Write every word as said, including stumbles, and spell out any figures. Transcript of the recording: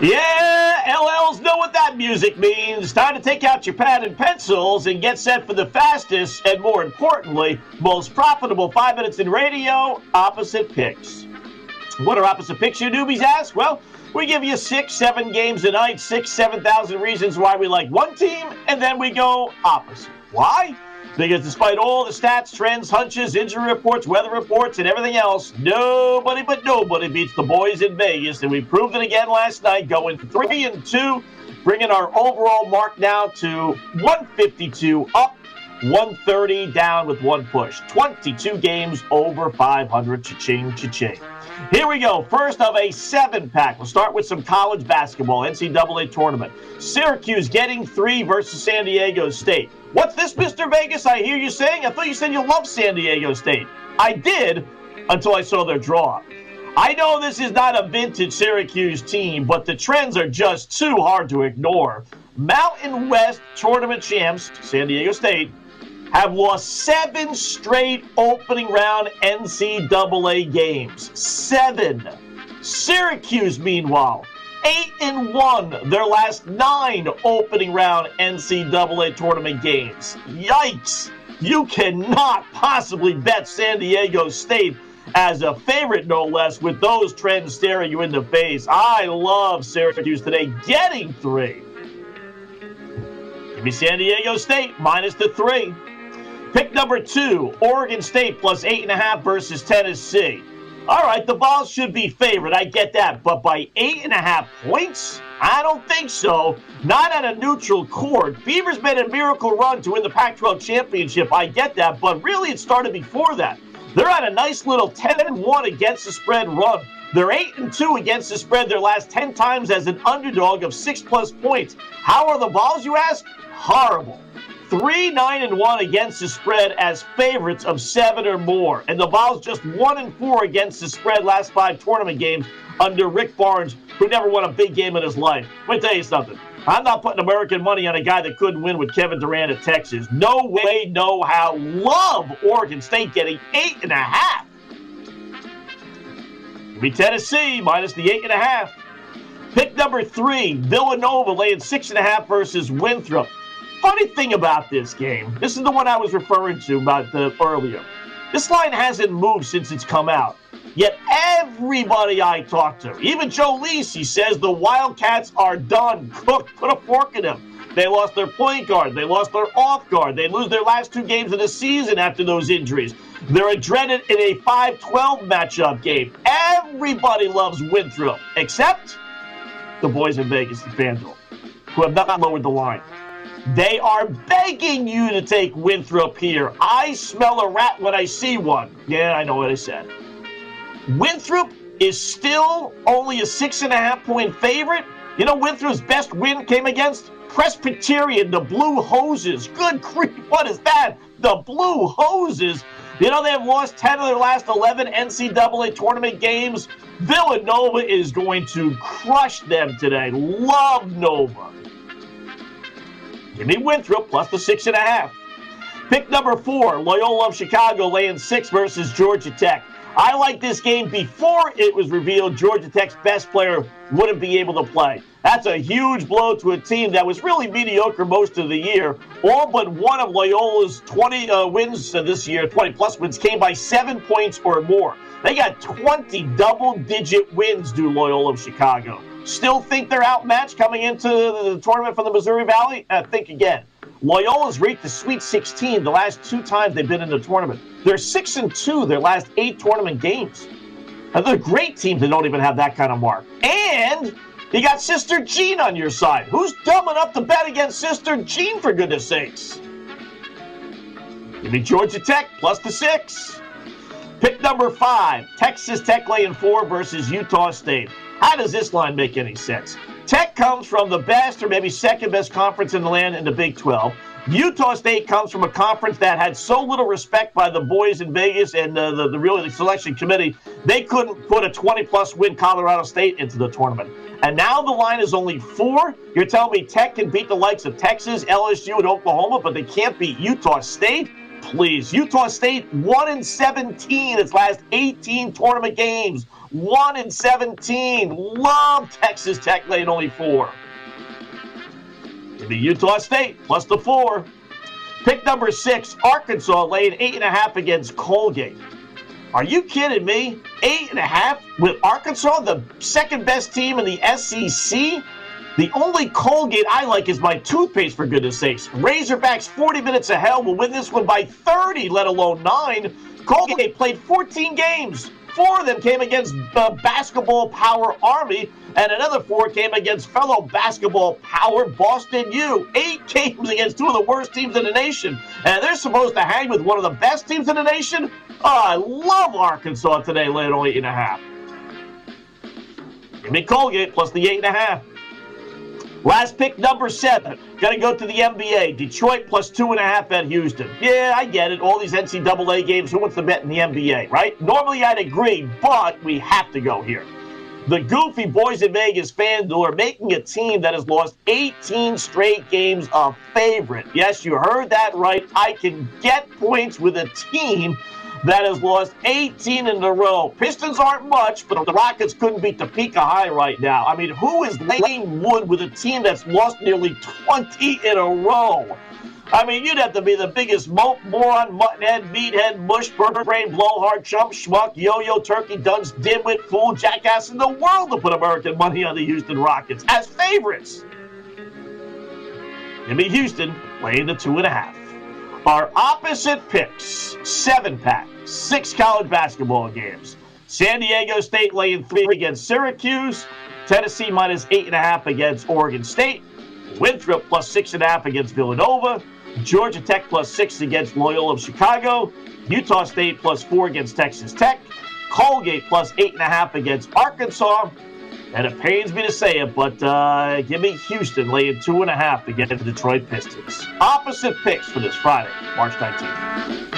Yeah, L Ls know what that music means. Time to take out your pad and pencils and get set for the fastest and, more importantly, most profitable five minutes in radio, Opposite Picks. What are Opposite Picks, you newbies ask? Well, we give you six, seven games a night, six, seven thousand reasons why we like one team, and then we go opposite. Why? Because despite all the stats, trends, hunches, injury reports, weather reports, and everything else, nobody but nobody beats the boys in Vegas. And we proved it again last night, going three and two, bringing our overall mark now to one fifty-two, up one thirty, down with one push. twenty-two games over five hundred. Cha-ching, cha-ching. Here we go. First of a seven-pack. We'll start with some college basketball, N C double A tournament. Syracuse getting three versus San Diego State. What's this, Mister Vegas, I hear you saying? I thought you said you love San Diego State. I did until I saw their draw. I know this is not a vintage Syracuse team, but the trends are just too hard to ignore. Mountain West tournament champs, San Diego State, have lost seven straight opening round N C double A games. Seven. Syracuse, meanwhile, eight and one their last nine opening round N C double A tournament games. Yikes. You cannot possibly bet San Diego State as a favorite, no less, with those trends staring you in the face. I love Syracuse today getting three. Give me San Diego State minus the three. Pick number two, Oregon State plus eight and a half versus Tennessee. All right, the Vols should be favored. I get that. But by eight and a half points? I don't think so. Not at a neutral court. Beavers made a miracle run to win the Pac twelve championship. I get that. But really, it started before that. They're at a nice little ten and one against the spread run. They're eight and two against the spread their last ten times as an underdog of six plus points. How are the Vols, you ask? Horrible. three nine and one against the spread as favorites of seven or more. And the Vols just one and four against the spread last five tournament games under Rick Barnes, who never won a big game in his life. Let me tell you something. I'm not putting American money on a guy that couldn't win with Kevin Durant at Texas. No way, no how. Love Oregon State getting eight and a half. It'll be Tennessee minus the eight and a half. Pick number three, Villanova laying six and a half versus Winthrop. Funny thing about this game, this is the one I was referring to about the, earlier. This line hasn't moved since it's come out. Yet everybody I talk to, even Joe Lee, he says the Wildcats are done, cooked, put a fork in them. They lost their point guard. They lost their off guard. They lose their last two games of the season after those injuries. They're dreaded in a five twelve matchup game. Everybody loves Winthrop, except the boys in Vegas and FanDuel, who have not lowered the line. They are begging you to take Winthrop here. I smell a rat when I see one. Yeah, I know what I said. Winthrop is still only a six and a half point favorite. You know, Winthrop's best win came against Presbyterian, the Blue Hoses. Good grief, what is that? The Blue Hoses. You know, they have lost ten of their last eleven N C double A tournament games. Villanova is going to crush them today. Love Nova. Give me Winthrop plus the six and a half. Pick number four, Loyola of Chicago laying six versus Georgia Tech. I like this game before it was revealed Georgia Tech's best player wouldn't be able to play. That's a huge blow to a team that was really mediocre most of the year. All but one of Loyola's twenty uh, wins this year, twenty plus wins, came by seven points or more. They got twenty double-digit wins due Loyola of Chicago. Still think they're outmatched coming into the tournament from the Missouri Valley? Uh, think again. Loyola's reached the Sweet sixteen the last two times they've been in the tournament. They're six and two their last eight tournament games. Now, they're a great team that don't even have that kind of mark. And you got Sister Jean on your side. Who's dumb enough to bet against Sister Jean, for goodness sakes? Give me Georgia Tech plus the six. Pick number five, Texas Tech laying four versus Utah State. How does this line make any sense? Tech comes from the best or maybe second best conference in the land in the Big twelve. Utah State comes from a conference that had so little respect by the boys in Vegas and uh, the, the really the selection committee, they couldn't put a twenty plus win Colorado State into the tournament. And now the line is only four. You're telling me Tech can beat the likes of Texas, L S U, and Oklahoma, but they can't beat Utah State? please. Utah State, one and seventeen its last eighteen tournament games. one and seventeen. Love Texas Tech laying only four. It'll be Utah State plus the four. Pick number six, Arkansas laying eight and a half against Colgate. Are you kidding me? Eight and a half with Arkansas, the second best team in the S E C? The only Colgate I like is my toothpaste, for goodness sakes. Razorbacks, forty minutes of hell, will win this one by thirty, let alone nine. Colgate played fourteen games. Four of them came against uh, Basketball Power Army, and another four came against fellow Basketball Power Boston U. Eight games against two of the worst teams in the nation, and they're supposed to hang with one of the best teams in the nation? Oh, I love Arkansas today, laying only eight and a half. Give me Colgate plus the eight and a half. Last pick, number seven. Got to go to the N B A. Detroit plus two and a half at Houston. Yeah, I get it. All these N C double A games, who wants to bet in the N B A, right? Normally I'd agree, but we have to go here. The goofy boys in Vegas, FanDuel, are making a team that has lost eighteen straight games a favorite. Yes, you heard that right. I can get points with a team that has lost eighteen in a row. Pistons aren't much, but the Rockets couldn't beat Topeka High right now. I mean, who is laying wood with a team that's lost nearly twenty in a row? I mean, you'd have to be the biggest mope, moron, muttonhead, meathead, mush, burger brain, blowhard, chump, schmuck, yo-yo, turkey, dunce, dimwit, fool, jackass in the world to put American money on the Houston Rockets as favorites. Give me Houston laying the two and a half. Our opposite picks, seven-pack, six college basketball games. San Diego State laying three against Syracuse. Tennessee minus eight and a half against Oregon State. Winthrop plus six and a half against Villanova. Georgia Tech plus six against Loyola of Chicago. Utah State plus four against Texas Tech. Colgate plus eight and a half against Arkansas. And it pains me to say it, but uh, give me Houston laying two and a half to get into the Detroit Pistons. Opposite picks for this Friday, March nineteenth.